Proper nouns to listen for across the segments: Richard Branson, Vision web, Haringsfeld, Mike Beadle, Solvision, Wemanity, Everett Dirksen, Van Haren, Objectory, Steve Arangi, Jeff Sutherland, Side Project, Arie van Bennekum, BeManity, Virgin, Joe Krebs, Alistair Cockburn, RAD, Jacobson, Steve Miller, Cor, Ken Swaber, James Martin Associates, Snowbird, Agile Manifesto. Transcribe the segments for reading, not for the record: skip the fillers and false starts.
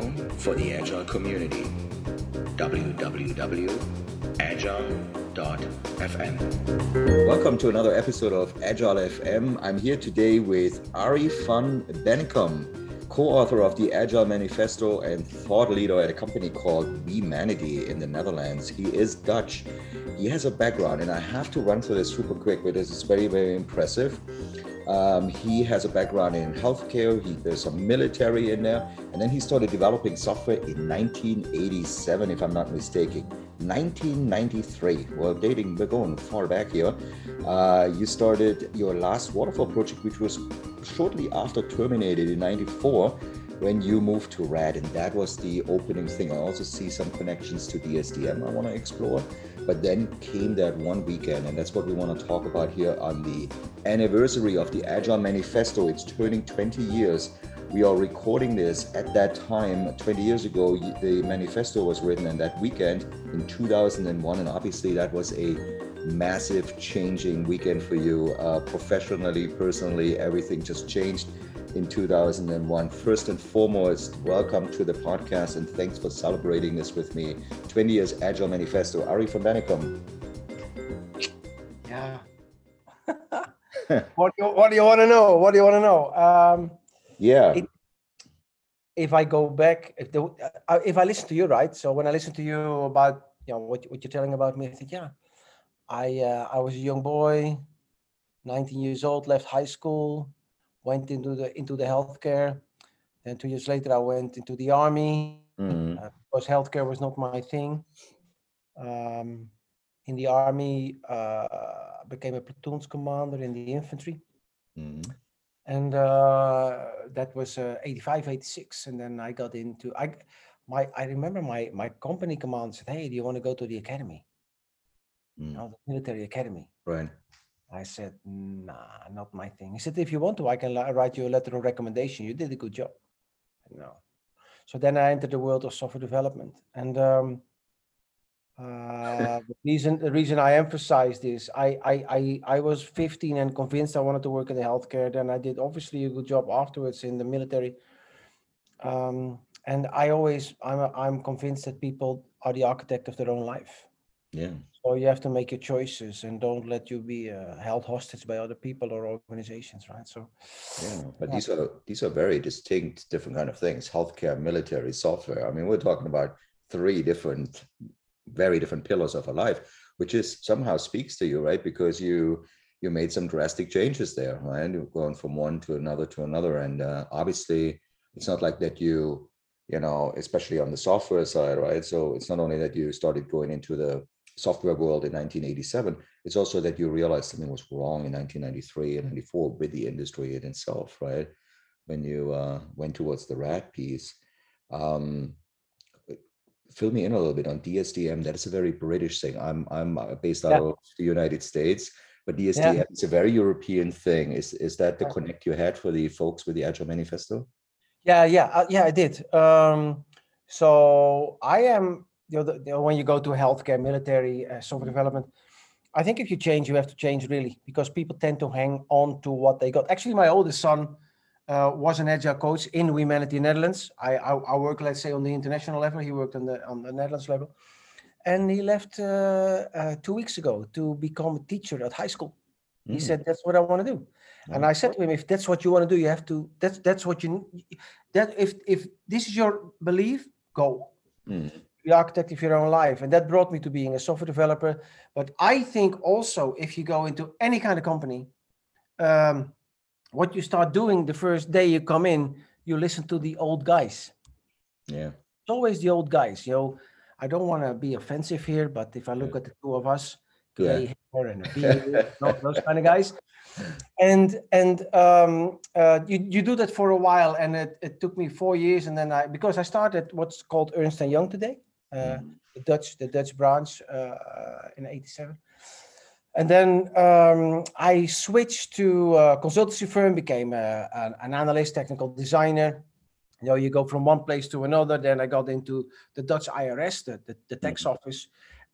medium for the Agile community. www.agile.fm. Welcome to another episode of Agile FM. I'm here today with Arie van Bennekum, co-author of the Agile Manifesto and thought leader at a company called BeManity in the Netherlands. He is Dutch. He has a background, and I have to run through this super quick, but this is very, very impressive. He has a background in healthcare. There's some military in there. And then he started developing software in 1987, if I'm not mistaken. 1993. Well, dating, we're going far back here. You started your last waterfall project, which was shortly after terminated in 94, when you moved to RAD. And that was the opening thing. I also see some connections to DSDM I want to explore. But then came that one weekend, and that's what we want to talk about here on the anniversary of the Agile Manifesto. It's turning 20 years. We are recording this at that time. 20 years ago, the manifesto was written, and that weekend in 2001, and obviously that was a massive changing weekend for you. Professionally, personally, everything just changed in 2001. First and foremost, welcome to the podcast, and thanks for celebrating this with me. 20 years Agile Manifesto. Arie van Bennekum. Yeah. What do you want to know? What do you want to know? Yeah. If I go back, if I listen to you, right? So when I listen to you about, you know, what you're telling about me, I think, yeah, I was a young boy, 19 years old, left high school, went into the healthcare. Then 2 years later, I went into the army. Mm-hmm. Because healthcare was not my thing. In the army, I became a platoon's commander in the infantry. Mm-hmm. And that was 85, 86. And then I got into, I remember my company command said, hey, do you want to go to the academy? Mm. No, the military academy. Right. I said, nah, not my thing. He said, if you want to, I can write you a letter of recommendation. You did a good job. No. So then I entered the world of software development. And the reason I emphasize this, I was 15 and convinced I wanted to work in the healthcare. Then I did obviously a good job afterwards in the military. And I'm convinced that people are the architect of their own life. Yeah. So you have to make your choices and don't let you be held hostage by other people or organizations, right? So, yeah. But yeah. These are very distinct, different kind of things: healthcare, military, software. I mean, we're talking about three different, very different pillars of our life, which is somehow speaks to you, right? Because you made some drastic changes there, right? You've gone from one to another, and obviously, it's not like that you know, especially on the software side, right? So it's not only that you started going into the software world in 1987, it's also that you realized something was wrong in 1993 and 94 with the industry in itself, right? When you went towards the RAD piece. Fill me in a little bit on DSDM. That is a very British thing. I'm based out of the United States, but DSDM is a very European thing. Is that the connect you had for the folks with the Agile Manifesto? Yeah, I did. So I am, when you go to healthcare, military, software development, I think if you change, you have to change really, because people tend to hang on to what they got. Actually, my oldest son was an agile coach in Wemanity Netherlands. I work, let's say, on the international level. He worked on the Netherlands level, and he left 2 weeks ago to become a teacher at high school. Mm. He said, "That's what I want to do," and I said to him, "If that's what you want to do, you have to. That's what you. That if this is your belief, go." Mm. The architect of your own life, and that brought me to being a software developer. But I think also, if you go into any kind of company, what you start doing the first day you come in, you listen to the old guys. Yeah, it's always the old guys. You know, I don't want to be offensive here, but if I look at the two of us, those kind of guys, you do that for a while, and it took me 4 years, and then because I started what's called Ernst & Young today. The Dutch branch in 87. And then I switched to a consultancy firm, became an analyst, technical designer. You know, you go from one place to another. Then I got into the Dutch IRS, the tax office.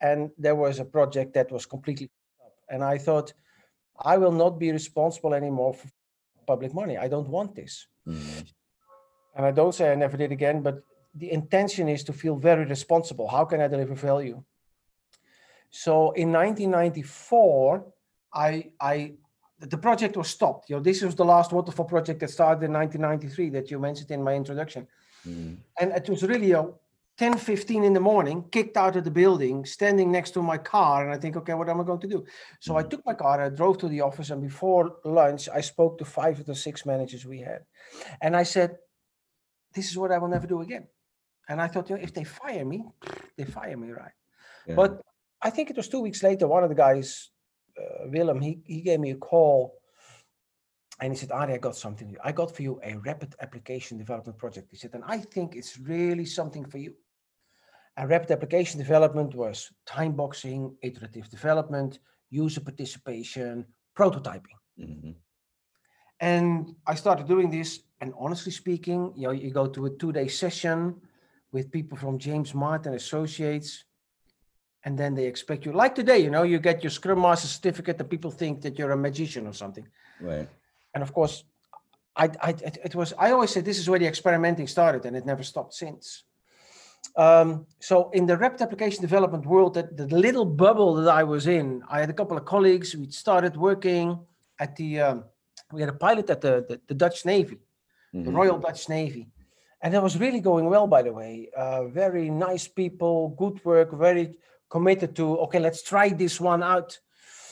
And there was a project that was completely up. And I thought, I will not be responsible anymore for public money. I don't want this. Mm-hmm. And I don't say I never did again, but the intention is to feel very responsible. How can I deliver value? So in 1994, the project was stopped. You know, this was the last waterfall project that started in 1993 that you mentioned in my introduction. Mm. And it was really 10:15 in the morning, kicked out of the building, standing next to my car. And I think, okay, what am I going to do? So I took my car, I drove to the office, and before lunch, I spoke to 5 of the 6 managers we had. And I said, this is what I will never do again. And I thought, you know, if they fire me, they fire me, right? Yeah. But I think it was 2 weeks later, one of the guys, Willem, he gave me a call and he said, Arie, I got something. I got for you a rapid application development project. He said, and I think it's really something for you. And rapid application development was time boxing, iterative development, user participation, prototyping. Mm-hmm. And I started doing this. And honestly speaking, you know, you go to a 2-day session with people from James Martin Associates. And then they expect you, like today, you know, you get your Scrum Master certificate and people think that you're a magician or something. Right. And of course, I always said this is where the experimenting started, and it never stopped since. So in the rapid application development world, the little bubble that I was in, I had a couple of colleagues. We started working at we had a pilot at the Dutch Navy, mm-hmm. the Royal Dutch Navy. And it was really going well, by the way. Very nice people, good work, very committed to, okay, let's try this one out.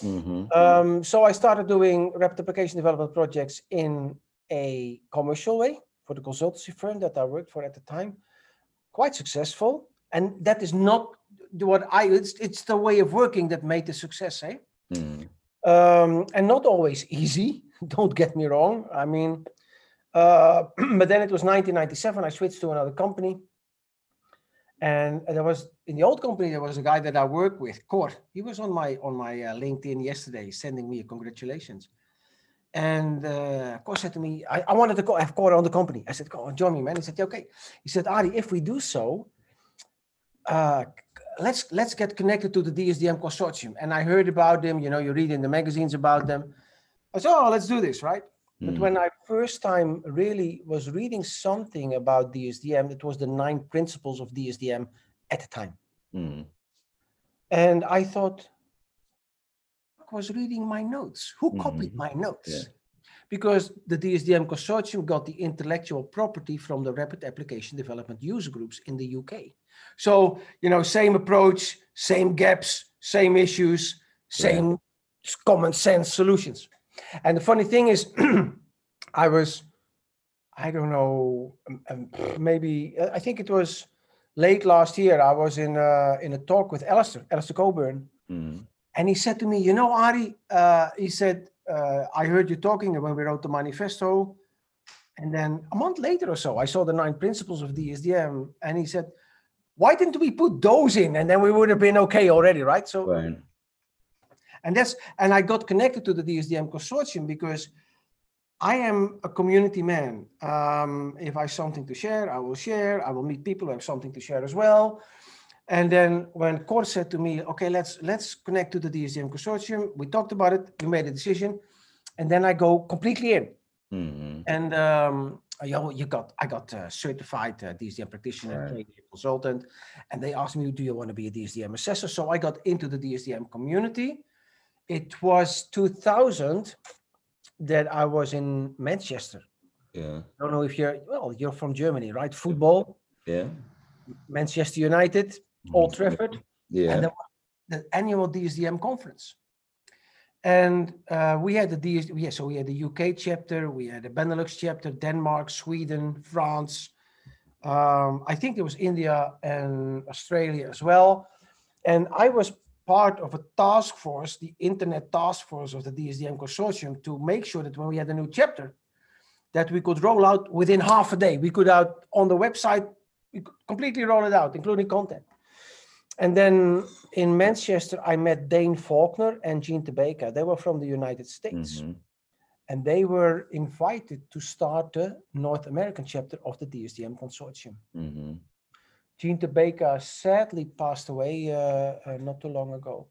Mm-hmm. So I started doing rapid application development projects in a commercial way for the consultancy firm that I worked for at the time. Quite successful. And that is not what it's the way of working that made the success, eh? Mm. And not always easy, don't get me wrong. I mean, but then it was 1997, I switched to another company. And there was, in the old company, there was a guy that I worked with, Cor. He was on my LinkedIn yesterday, sending me a congratulations. And Cor said to me, I wanted to have Cor on the company. I said, Cor, join me, man. He said, yeah, okay. He said, Arie, if we do so, let's get connected to the DSDM consortium. And I heard about them, you know, you read in the magazines about them. I said, oh, let's do this, right? But when I first time really was reading something about DSDM, it was the 9 principles of DSDM at the time. Mm. And I thought, I was reading my notes. Who copied my notes? Yeah. Because the DSDM consortium got the intellectual property from the rapid application development user groups in the UK. So, you know, same approach, same gaps, same issues, same common sense solutions. And the funny thing is, I don't know, maybe, I think it was late last year, I was in a talk with Alistair Cockburn. Mm. And he said to me, you know, Arie, he said, I heard you talking when we wrote the manifesto. And then a month later or so, I saw the 9 principles of DSDM. And he said, why didn't we put those in? And then we would have been okay already, right? So. Right. And I got connected to the DSDM consortium because I am a community man. If I have something to share, I will share. I will meet people who have something to share as well. And then when Cor said to me, okay, let's connect to the DSDM consortium. We talked about it. We made a decision. And then I go completely in. Mm-hmm. And I got certified DSDM practitioner, consultant. And they asked me, do you want to be a DSDM assessor? So I got into the DSDM community. It was 2000 that I was in Manchester. Yeah. I don't know if you're from Germany, right? Football. Yeah. Manchester United, Old Trafford. Yeah. And the annual DSDM conference. And we had we had the UK chapter, we had the Benelux chapter, Denmark, Sweden, France. I think there was India and Australia as well. And I was part of a task force, the internet task force of the DSDM consortium, to make sure that when we had a new chapter, that we could roll out within half a day. We could out on the website, we could completely roll it out, including content. And then in Manchester, I met Dane Faulkner and Jean Tabaka. They were from the United States. Mm-hmm. And they were invited to start the North American chapter of the DSDM consortium. Mm-hmm. Jean Tabaka sadly passed away not too long ago.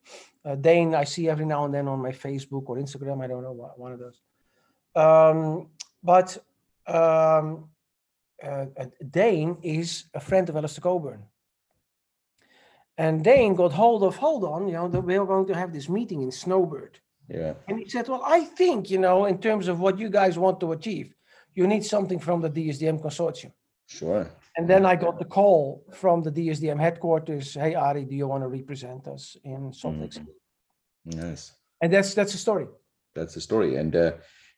Dane, I see every now and then on my Facebook or Instagram. I don't know, one of those. But Dane is a friend of Alistair Cockburn. And Dane got hold of, hold on, you know, we're going to have this meeting in Snowbird. Yeah. And he said, well, I think, you know, in terms of what you guys want to achieve, you need something from the DSDM consortium. Sure. And then I got the call from the DSDM headquarters. Hey, Arie, do you want to represent us in Salt Lake City? Nice. And that's the story. That's the story. And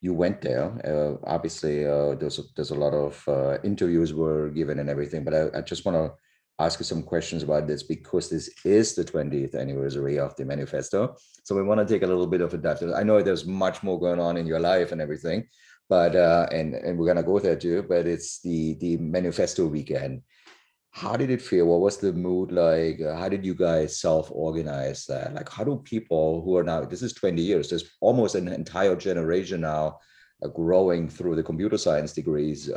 you went there. Obviously, there's a lot of interviews were given and everything. But I just want to ask you some questions about this, because this is the 20th anniversary of the manifesto. So we want to take a little bit of a dive. I know there's much more going on in your life and everything, but and we're gonna go there too. But it's the manifesto weekend. How did it feel? What was the mood like? How did you guys self-organize that? Like, how do people who are now, this is 20 years, there's almost an entire generation now growing through the computer science degrees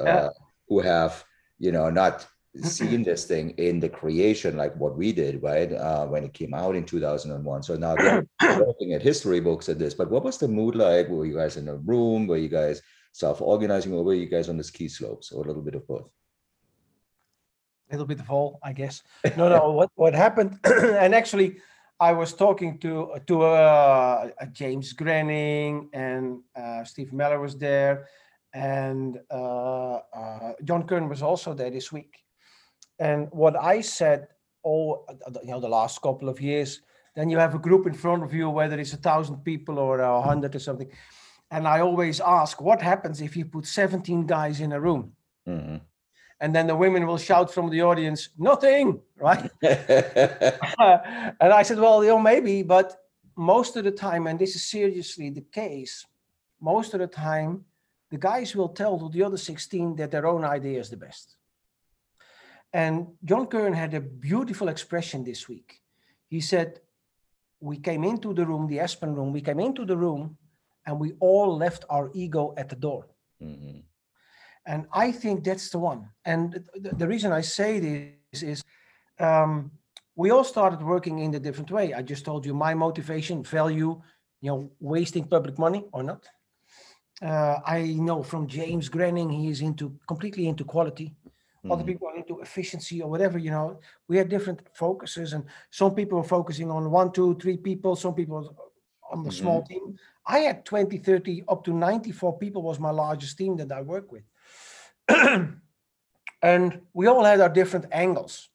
who have, you know, not seen this thing in the creation like what we did, right? When it came out in 2001. So now they're looking at history books at this, but what was the mood like? Were you guys in a room? Were you guys self-organizing, or were you guys on the ski slopes, or a little bit of both? Little bit of all, I guess. No. What happened? And actually, I was talking to James Grenning, and Steve Miller was there, and John Kern was also there this week. And what I said, the last couple of years, then you have a group in front of you, whether it's 1,000 people or 100 or something, and I always ask, what happens if you put 17 guys in a room? Mm-hmm. And then the women will shout from the audience, nothing, right? And I said, well, you know, maybe, but most of the time, and this is seriously the case, most of the time, the guys will tell the other 16 that their own idea is the best. And John Kern had a beautiful expression this week. He said, we came into the room, the Aspen room, we came into the room and we all left our ego at the door. Mm-hmm. And I think that's the one. And the reason I say this is we all started working in a different way. I just told you my motivation, value, you know, wasting public money or not. I know from James Grenning, he is completely into quality. Mm-hmm. Other people are into efficiency or whatever, you know. We had different focuses, and some people were focusing on 1, 2, 3 people. Some people on the small team. I had 20, 30, up to 94 people was my largest team that I work with. And we all had our different angles,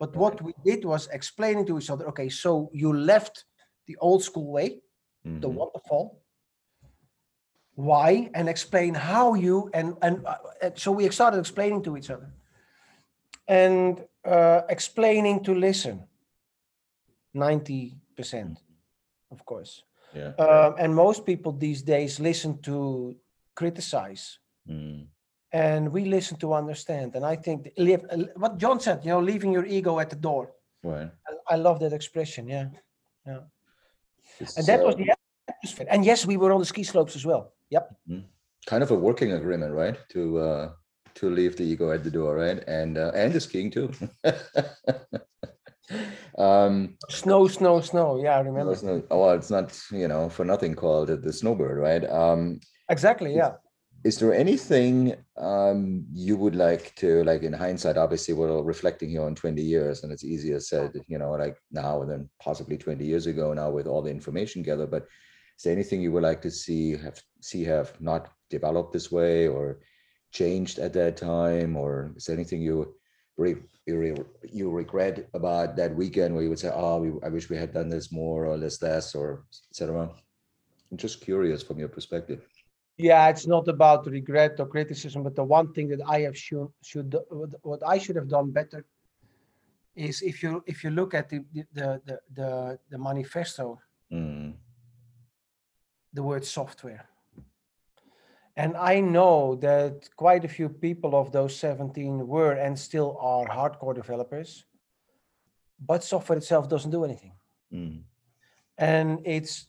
but what we did was explaining to each other, okay, so you left the old school way, the waterfall, why, and explain how you, and so we started explaining to each other and explaining to listen, 90%, of course. Yeah. And most people these days listen to criticize. And we listen to understand. And I think what John said, you know, leaving your ego at the door. Right. I love that expression. Yeah. Yeah. And that was the atmosphere. And yes, we were on the ski slopes as well. Yep. Kind of a working agreement, right? To leave the ego at the door, right? And the skiing too. Snow. Yeah, I remember. Well, it's not, you know, for nothing called the Snowbird, right? Exactly. Yeah. Is there anything you would like to, like in hindsight, obviously we're reflecting here on 20 years and it's easier said, you know, like now than possibly 20 years ago now with all the information gathered, but is there anything you would like to see have not developed this way or changed at that time? Or is there anything you regret about that weekend where you would say, I wish we had done this more or less or et cetera? I'm just curious from your perspective. Yeah, it's not about regret or criticism, but the one thing that I have what I should have done better is if you look at the manifesto, the word software. And I know that quite a few people of those 17 were and still are hardcore developers, but software itself doesn't do anything. And it's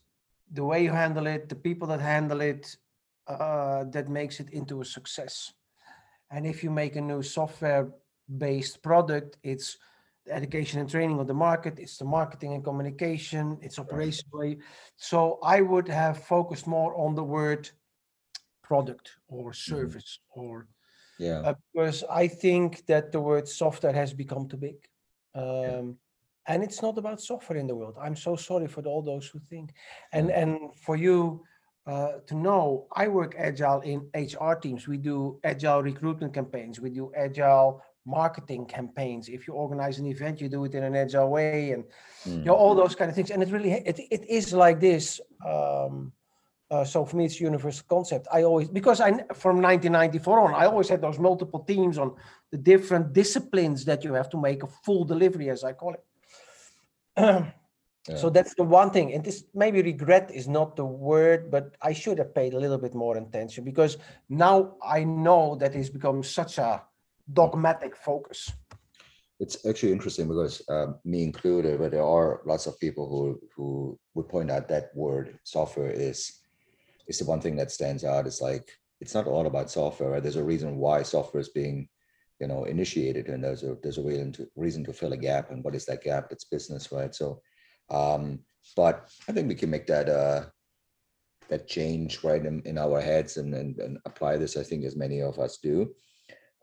the way you handle it, the people that handle it, that makes it into a success. And if you make a new software-based product, it's the education and training of the market, it's the marketing and communication, it's operationally. So I would have focused more on the word product or service or Yeah. Because I think that the word software has become too big. And it's not about software in the world. I'm so sorry for all those who think. And for you to know, I work agile in HR teams. We do agile recruitment campaigns. We do agile marketing campaigns. If you organize an event, you do it in an agile way, and you know, all those kind of things. And it really, it is like this. So for me, it's a universal concept. I always, because I from 1994 on, I always had those multiple teams on the different disciplines that you have to make a full delivery, as I call it. So that's the one thing. And this maybe regret is not the word, but I should have paid a little bit more attention, because now I know that it's become such a dogmatic focus. It's actually interesting because me included, but there are lots of people who would point out that word software is the one thing that stands out. It's like, it's not all about software, right? There's a reason why software is being, you know, initiated, and there's a reason to fill a gap. And what is that gap? It's business, right? So, but I think we can make that that change, right, in our heads and apply this. I think as many of us do.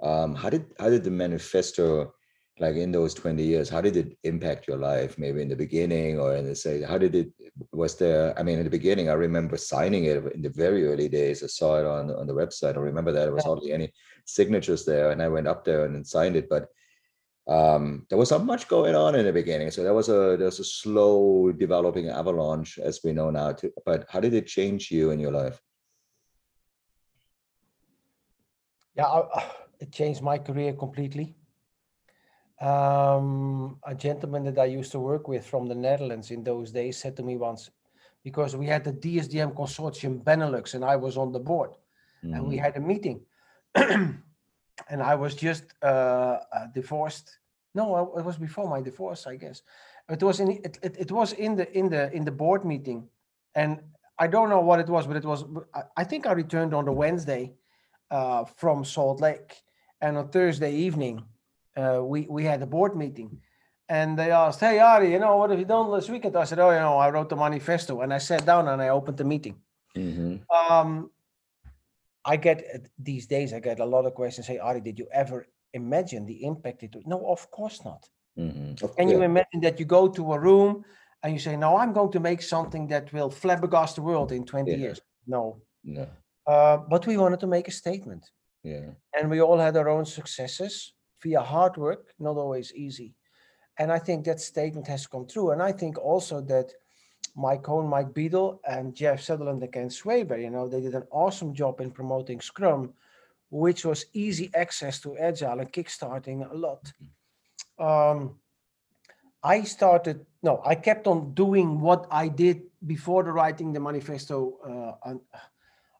How did the manifesto, like in those 20 years, how did it impact your life? Maybe in the beginning, or in the say, how did it? Was there? I mean, in the beginning, I remember signing it in the very early days. I saw it on the website. I remember that there was hardly any signatures there, and I went up there and signed it. But there was not much going on in the beginning, so there was a slow developing avalanche, as we know now. But how did it change you in your life? Yeah, it changed my career completely. A gentleman that I used to work with from the Netherlands in those days said to me once, because we had the DSDM consortium Benelux and I was on the board, and we had a meeting. And I was just divorced. No, it was before my divorce, I guess. It was in the board meeting, and I don't know what it was, but it was. I think I returned on the Wednesday from Salt Lake, and on Thursday evening we had a board meeting, and they asked, "Hey Arie, you know, what have you done last weekend?" I said, "Oh, you know, I wrote the manifesto," and I sat down and I opened the meeting. I get these days, I get a lot of questions. Hey, Arie, did you ever imagine the impact it would? No, of course not. Can you imagine that you go to a room and you say, "No, I'm going to make something that will flabbergast the world in 20 years." No. No. But we wanted to make a statement. Yeah. And we all had our own successes via hard work, not always easy. And I think that statement has come true. And I think also that Mike Cohn, Mike Beadle, and Jeff Sutherland and Ken Swaber, you know, they did an awesome job in promoting Scrum, which was easy access to Agile and kickstarting a lot. I kept on doing what I did before the writing the manifesto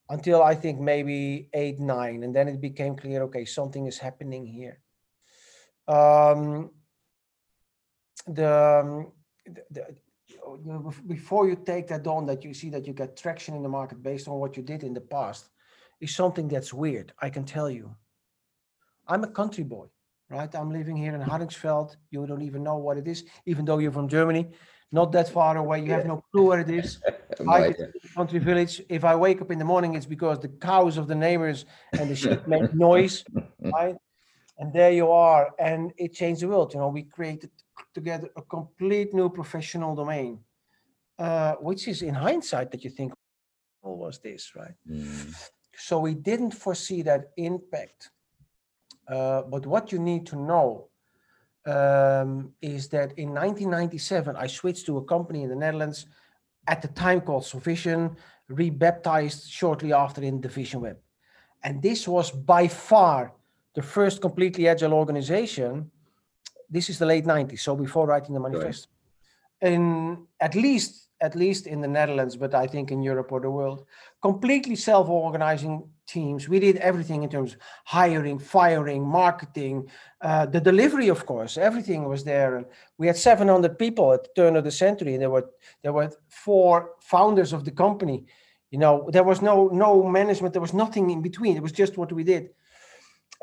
until I think maybe 8, 9, and then it became clear, okay, something is happening here. Before you take that on, that you see that you get traction in the market based on what you did in the past, is something that's weird. I can tell you, I'm a country boy, right? I'm living here in Haringsfeld. You don't even know what it is, even though you're from Germany, not that far away. You have no clue what it is. I live in a country village. If I wake up in the morning, it's because the cows of the neighbors and the sheep make noise, right? And there you are, and it changed the world. You know, we created together a complete new professional domain, which is in hindsight that you think, what was this, right? So we didn't foresee that impact. But what you need to know is that in 1997, I switched to a company in the Netherlands at the time called Solvision, rebaptized shortly after in the Vision web. And this was by far the first completely agile organization. This is the late 90s, so before writing the manifesto, in at least in the Netherlands, but I think in Europe or the world, completely self-organizing teams. We did everything in terms of hiring, firing, marketing, the delivery, of course, everything was there. And we had 700 people at the turn of the century. There were 4 founders of the company. You know, there was no management. There was nothing in between. It was just what we did.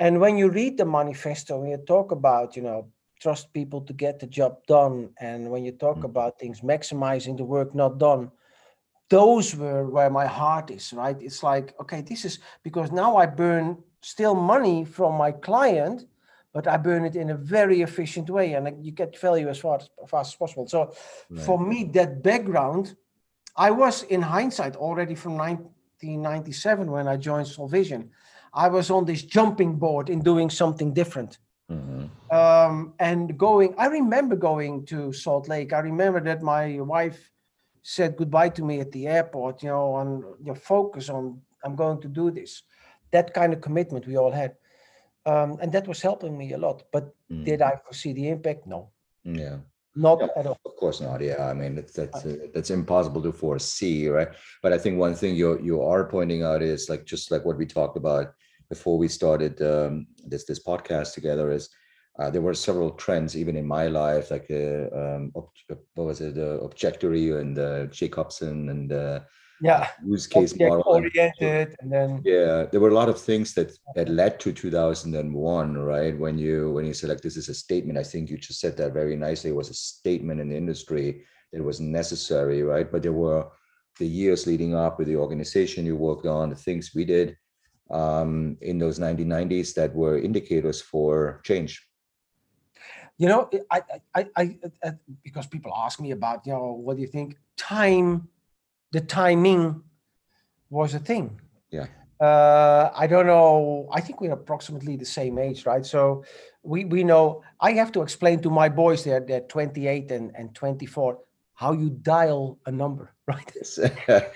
And when you read the manifesto, when you talk about, you know, trust people to get the job done, and when you talk about things maximizing the work not done, those were where my heart is, right? It's like, okay, this is because now I burn still money from my client, but I burn it in a very efficient way, and you get value as fast as possible. So right. For me, that background, I was in hindsight already from 1997 when I joined Solvision. I was on this jumping board in doing something different. Mm-hmm. I remember going to Salt Lake. I remember that my wife said goodbye to me at the airport, you know, on your focus on, I'm going to do this. That kind of commitment we all had. And that was helping me a lot. But did I foresee the impact? No. Yeah. Not at all. Of course not. Yeah. I mean, that's impossible to foresee, right? But I think one thing you are pointing out is like, just like what we talked about before we started this podcast together is there were several trends, even in my life, like Objectory and Jacobson and use case model oriented, and then there were a lot of things that led to 2001, right? When you said like this is a statement, I think you just said that very nicely. It was a statement in the industry that was necessary, right? But there were the years leading up with the organization you worked on, the things we did in those 1990s that were indicators for change. You know, I because people ask me about, you know, what do you think? The timing was a thing. Yeah. I don't know. I think we're approximately the same age, right? So we know, I have to explain to my boys, they're 28 and 24, how you dial a number, right?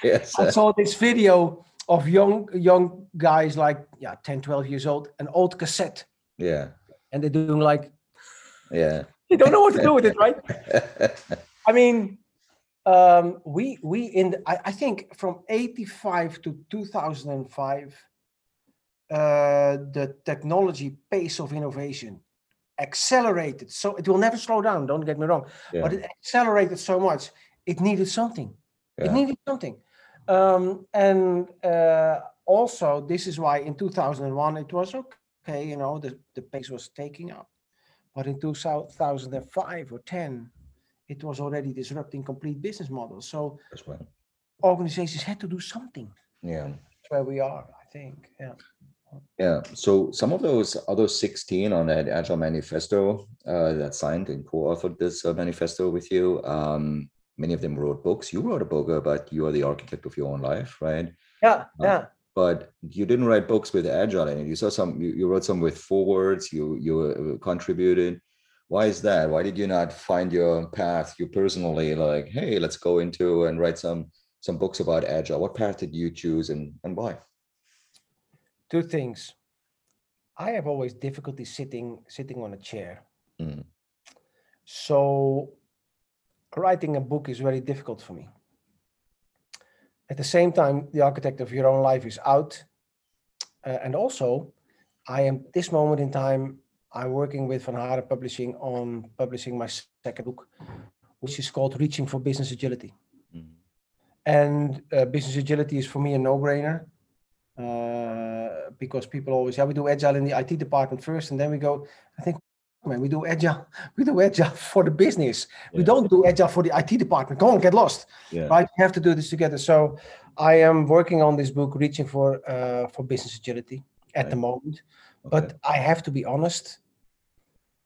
Yes. I saw this video of young guys like 10, 12 years old, an old cassette. Yeah. And they're doing like, they don't know what to do with it, right? I mean, I think from 85 to 2005, the technology pace of innovation accelerated. So it will never slow down, don't get me wrong, but it accelerated so much. It needed something. Yeah. It needed something. Also, this is why in 2001, it was okay, you know, the pace was taking up. But in 2005 or 10, it was already disrupting complete business models. So organizations had to do something. Yeah. That's where we are, I think. Yeah. Yeah. So some of those other 16 on that Agile Manifesto that signed and co-authored this manifesto with you, many of them wrote books. You wrote a book about you are the architect of your own life, right? Yeah. Yeah. But you didn't write books with Agile in it. You saw some. You wrote some with forewords. You contributed. Why is that? Why did you not find your path? You personally like, hey, let's go into and write some books about Agile. What path did you choose and why? Two things. I have always difficulty sitting on a chair. Mm. So writing a book is very difficult for me. At the same time, The Architect of Your Own Life is out. And also, I am, this moment in time, I'm working with Van Haren Publishing on publishing my second book, which is called Reaching for Business Agility. Mm-hmm. And business agility is for me a no-brainer because people always, we do Agile in the IT department first, and then we go, I think, man, we do Agile for the business. Yeah. We don't do Agile for the IT department. Go on, get lost. Yeah. Right? We have to do this together. So I am working on this book, Reaching for Business Agility at the moment. Okay. But I have to be honest,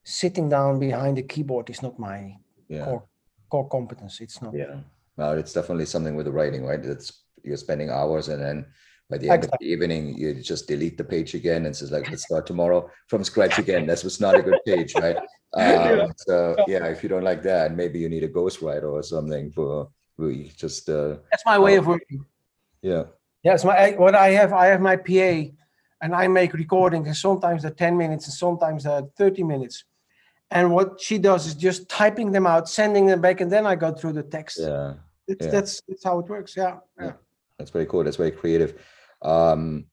sitting down behind a keyboard is not my core competence. It's not. Yeah. No, it's definitely something with the writing, right? That's, you're spending hours, and then by the end of the evening, you just delete the page again and it's like, let's start tomorrow from scratch again. That was not a good page, right? So if you don't like that, maybe you need a ghostwriter or something for you just... that's my way of working. Yeah. Yes, I have my PA, and I make recordings, and sometimes they're 10 minutes and sometimes they're 30 minutes. And what she does is just typing them out, sending them back, and then I go through the text. Yeah. That's how it works. Yeah. Yeah. That's very cool. That's very creative. You're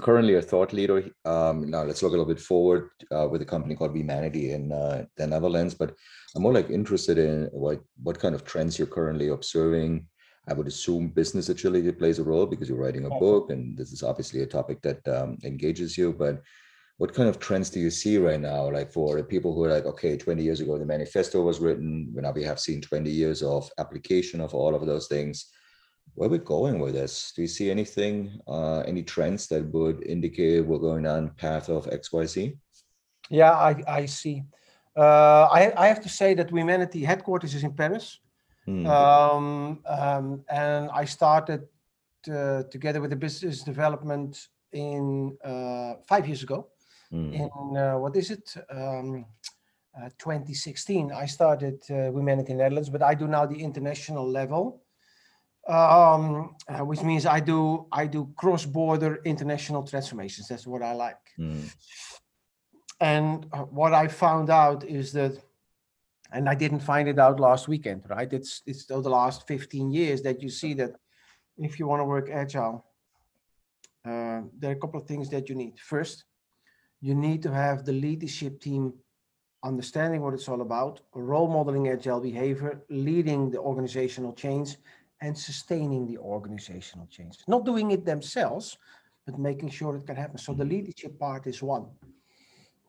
currently a thought leader. Now let's look a little bit forward with a company called BeManity in the Netherlands, but I'm more like interested in what kind of trends you're currently observing. I would assume business agility plays a role because you're writing a book, and this is obviously a topic that engages you, but what kind of trends do you see right now? Like for the people who are like, okay, 20 years ago, the manifesto was written, now we have seen 20 years of application of all of those things. where we're going with this. Do you see anything, any trends that would indicate we're going on path of XYZ? Yeah, I see. I have to say that Wemanity headquarters is in Paris. Mm. And I started together with the business development in 5 years ago. Mm. In, 2016, I started Wemanity Netherlands, but I do now the international level, which means I do cross-border international transformations. That's what I like. Mm. And what I found out is that, and I didn't find it out last weekend, right? It's the last 15 years that you see that if you want to work agile, there are a couple of things that you need. First, you need to have the leadership team understanding what it's all about, role modeling agile behavior, leading the organizational change, and sustaining the organizational change. Not doing it themselves, but making sure it can happen. So the leadership part is one.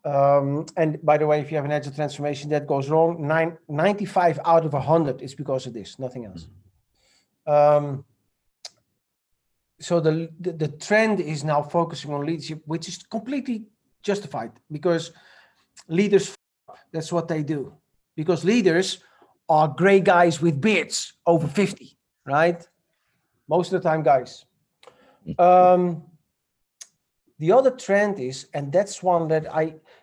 And by the way, if you have an agile transformation that goes wrong, 95 out of 100 is because of this, nothing else. So the trend is now focusing on leadership, which is completely justified because leaders, that's what they do. Because leaders are gray guys with beards over 50, right? Most of the time, guys. The other trend is, and that's one that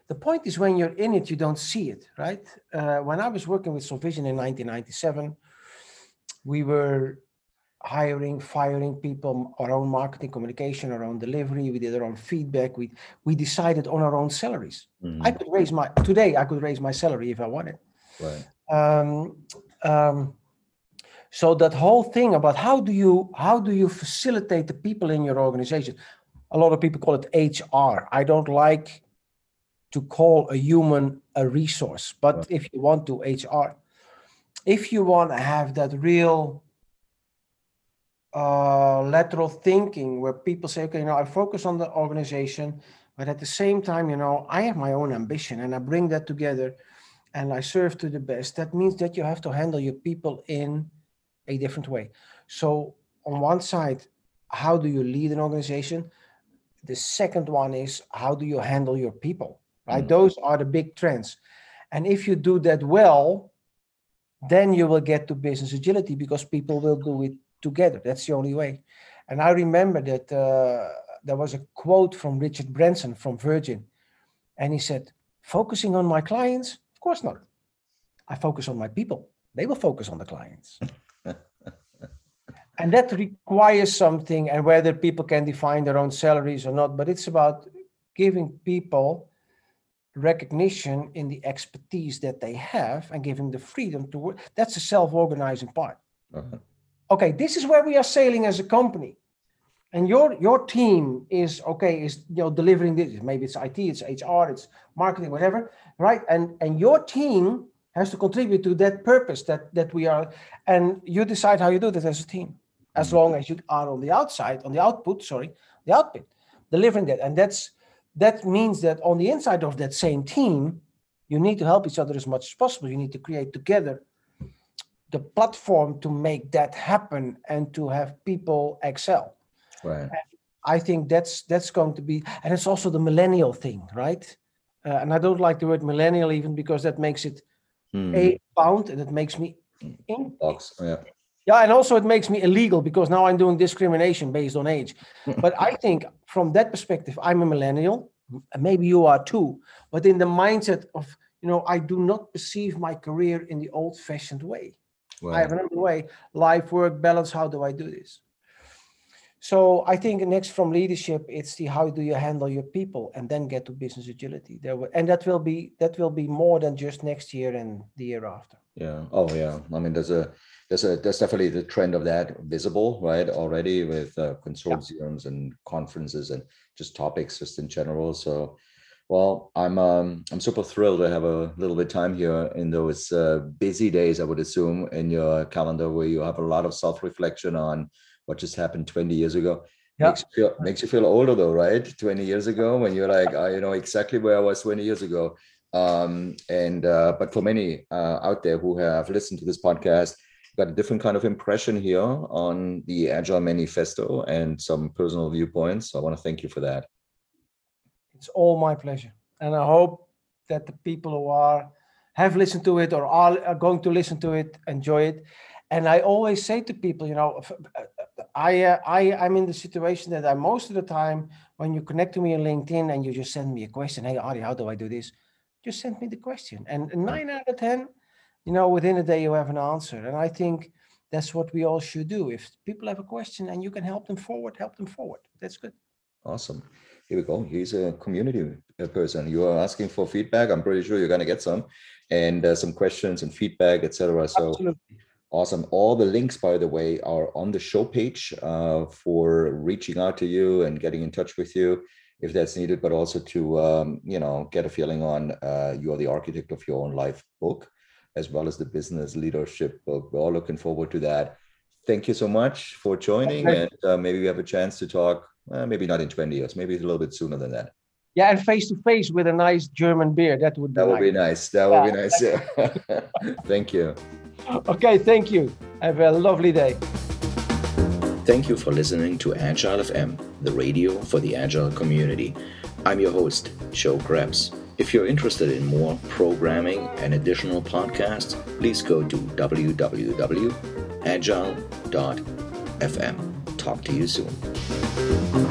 the point is when you're in it, you don't see it, right? When I was working with Solvision in 1997, we were hiring, firing people, our own marketing, communication, our own delivery. We did our own feedback. We decided on our own salaries. Mm-hmm. Today I could raise my salary if I wanted. Right. So that whole thing about how do you facilitate the people in your organization? A lot of people call it HR. I don't like to call a human a resource, but right. If you want to, HR. If you want to have that real lateral thinking where people say, okay, you know, I focus on the organization, but at the same time, you know, I have my own ambition and I bring that together and I serve to the best. That means that you have to handle your people in a different way. So on one side, how do you lead an organization? The second one is, how do you handle your people, right? Mm-hmm. Those are the big trends. And if you do that well, then you will get to business agility because people will do it together. That's the only way. And I remember that there was a quote from Richard Branson from Virgin. And he said, focusing on my clients? Of course not. I focus on my people. They will focus on the clients. And that requires something, and whether people can define their own salaries or not, but it's about giving people recognition in the expertise that they have and giving the freedom to work. That's the self-organizing part. Uh-huh. Okay, this is where we are sailing as a company. And your team is delivering this. Maybe it's IT, it's HR, it's marketing, whatever, right? And your team has to contribute to that purpose that we are, and you decide how you do that as a team. As long as you are on the output, delivering that. And that means that on the inside of that same team, you need to help each other as much as possible. You need to create together the platform to make that happen and to have people excel. Right. And I think that's going to be, and it's also the millennial thing, right? And I don't like the word millennial even because that makes it age-bound, and it makes me box. Yeah, and also it makes me illegal because now I'm doing discrimination based on age. But I think from that perspective, I'm a millennial. Maybe you are too. But in the mindset of, you know, I do not perceive my career in the old-fashioned way. Wow. I have another way: life, work, balance. How do I do this? So I think next from leadership, it's the how do you handle your people, and then get to business agility. And that will be more than just next year and the year after. Yeah. Oh, yeah. I mean, there's definitely the trend of that visible, right? Already with consortiums and conferences and just topics just in general. So, well, I'm super thrilled to have a little bit of time here in those busy days, I would assume, in your calendar where you have a lot of self-reflection on what just happened 20 years ago. Yeah. Makes you feel older though, right? 20 years ago when you're like, I know exactly where I was 20 years ago. But for many out there who have listened to this podcast, got a different kind of impression here on the Agile Manifesto and some personal viewpoints. So I want to thank you for that. It's all my pleasure. And I hope that the people who have listened to it or are going to listen to it enjoy it. And I always say to people, you know, I'm in the situation that I most of the time, when you connect to me on LinkedIn and you just send me a question, hey, Arie, how do I do this? Just send me the question. And 9 out of 10, you know, within a day you have an answer. And I think that's what we all should do. If people have a question and you can help them forward, That's good. Awesome. Here we go. Here's a community person. You are asking for feedback. I'm pretty sure you're going to get some, and some questions and feedback, etc. So absolutely. Awesome. All the links, by the way, are on the show page for reaching out to you and getting in touch with you if that's needed, but also to, you know, get a feeling on You Are the Architect of Your Own Life book, as well as the business leadership book. We're all looking forward to that. Thank you so much for joining. Okay. And maybe we have a chance to talk, maybe not in 20 years, maybe a little bit sooner than that. Yeah, and face to face with a nice German beer. That would be nice. That would be nice. Yeah. Thank you. Okay, thank you. Have a lovely day. Thank you for listening to Agile FM, the radio for the Agile community. I'm your host, Joe Krebs. If you're interested in more programming and additional podcasts, please go to www.agile.fm. Talk to you soon.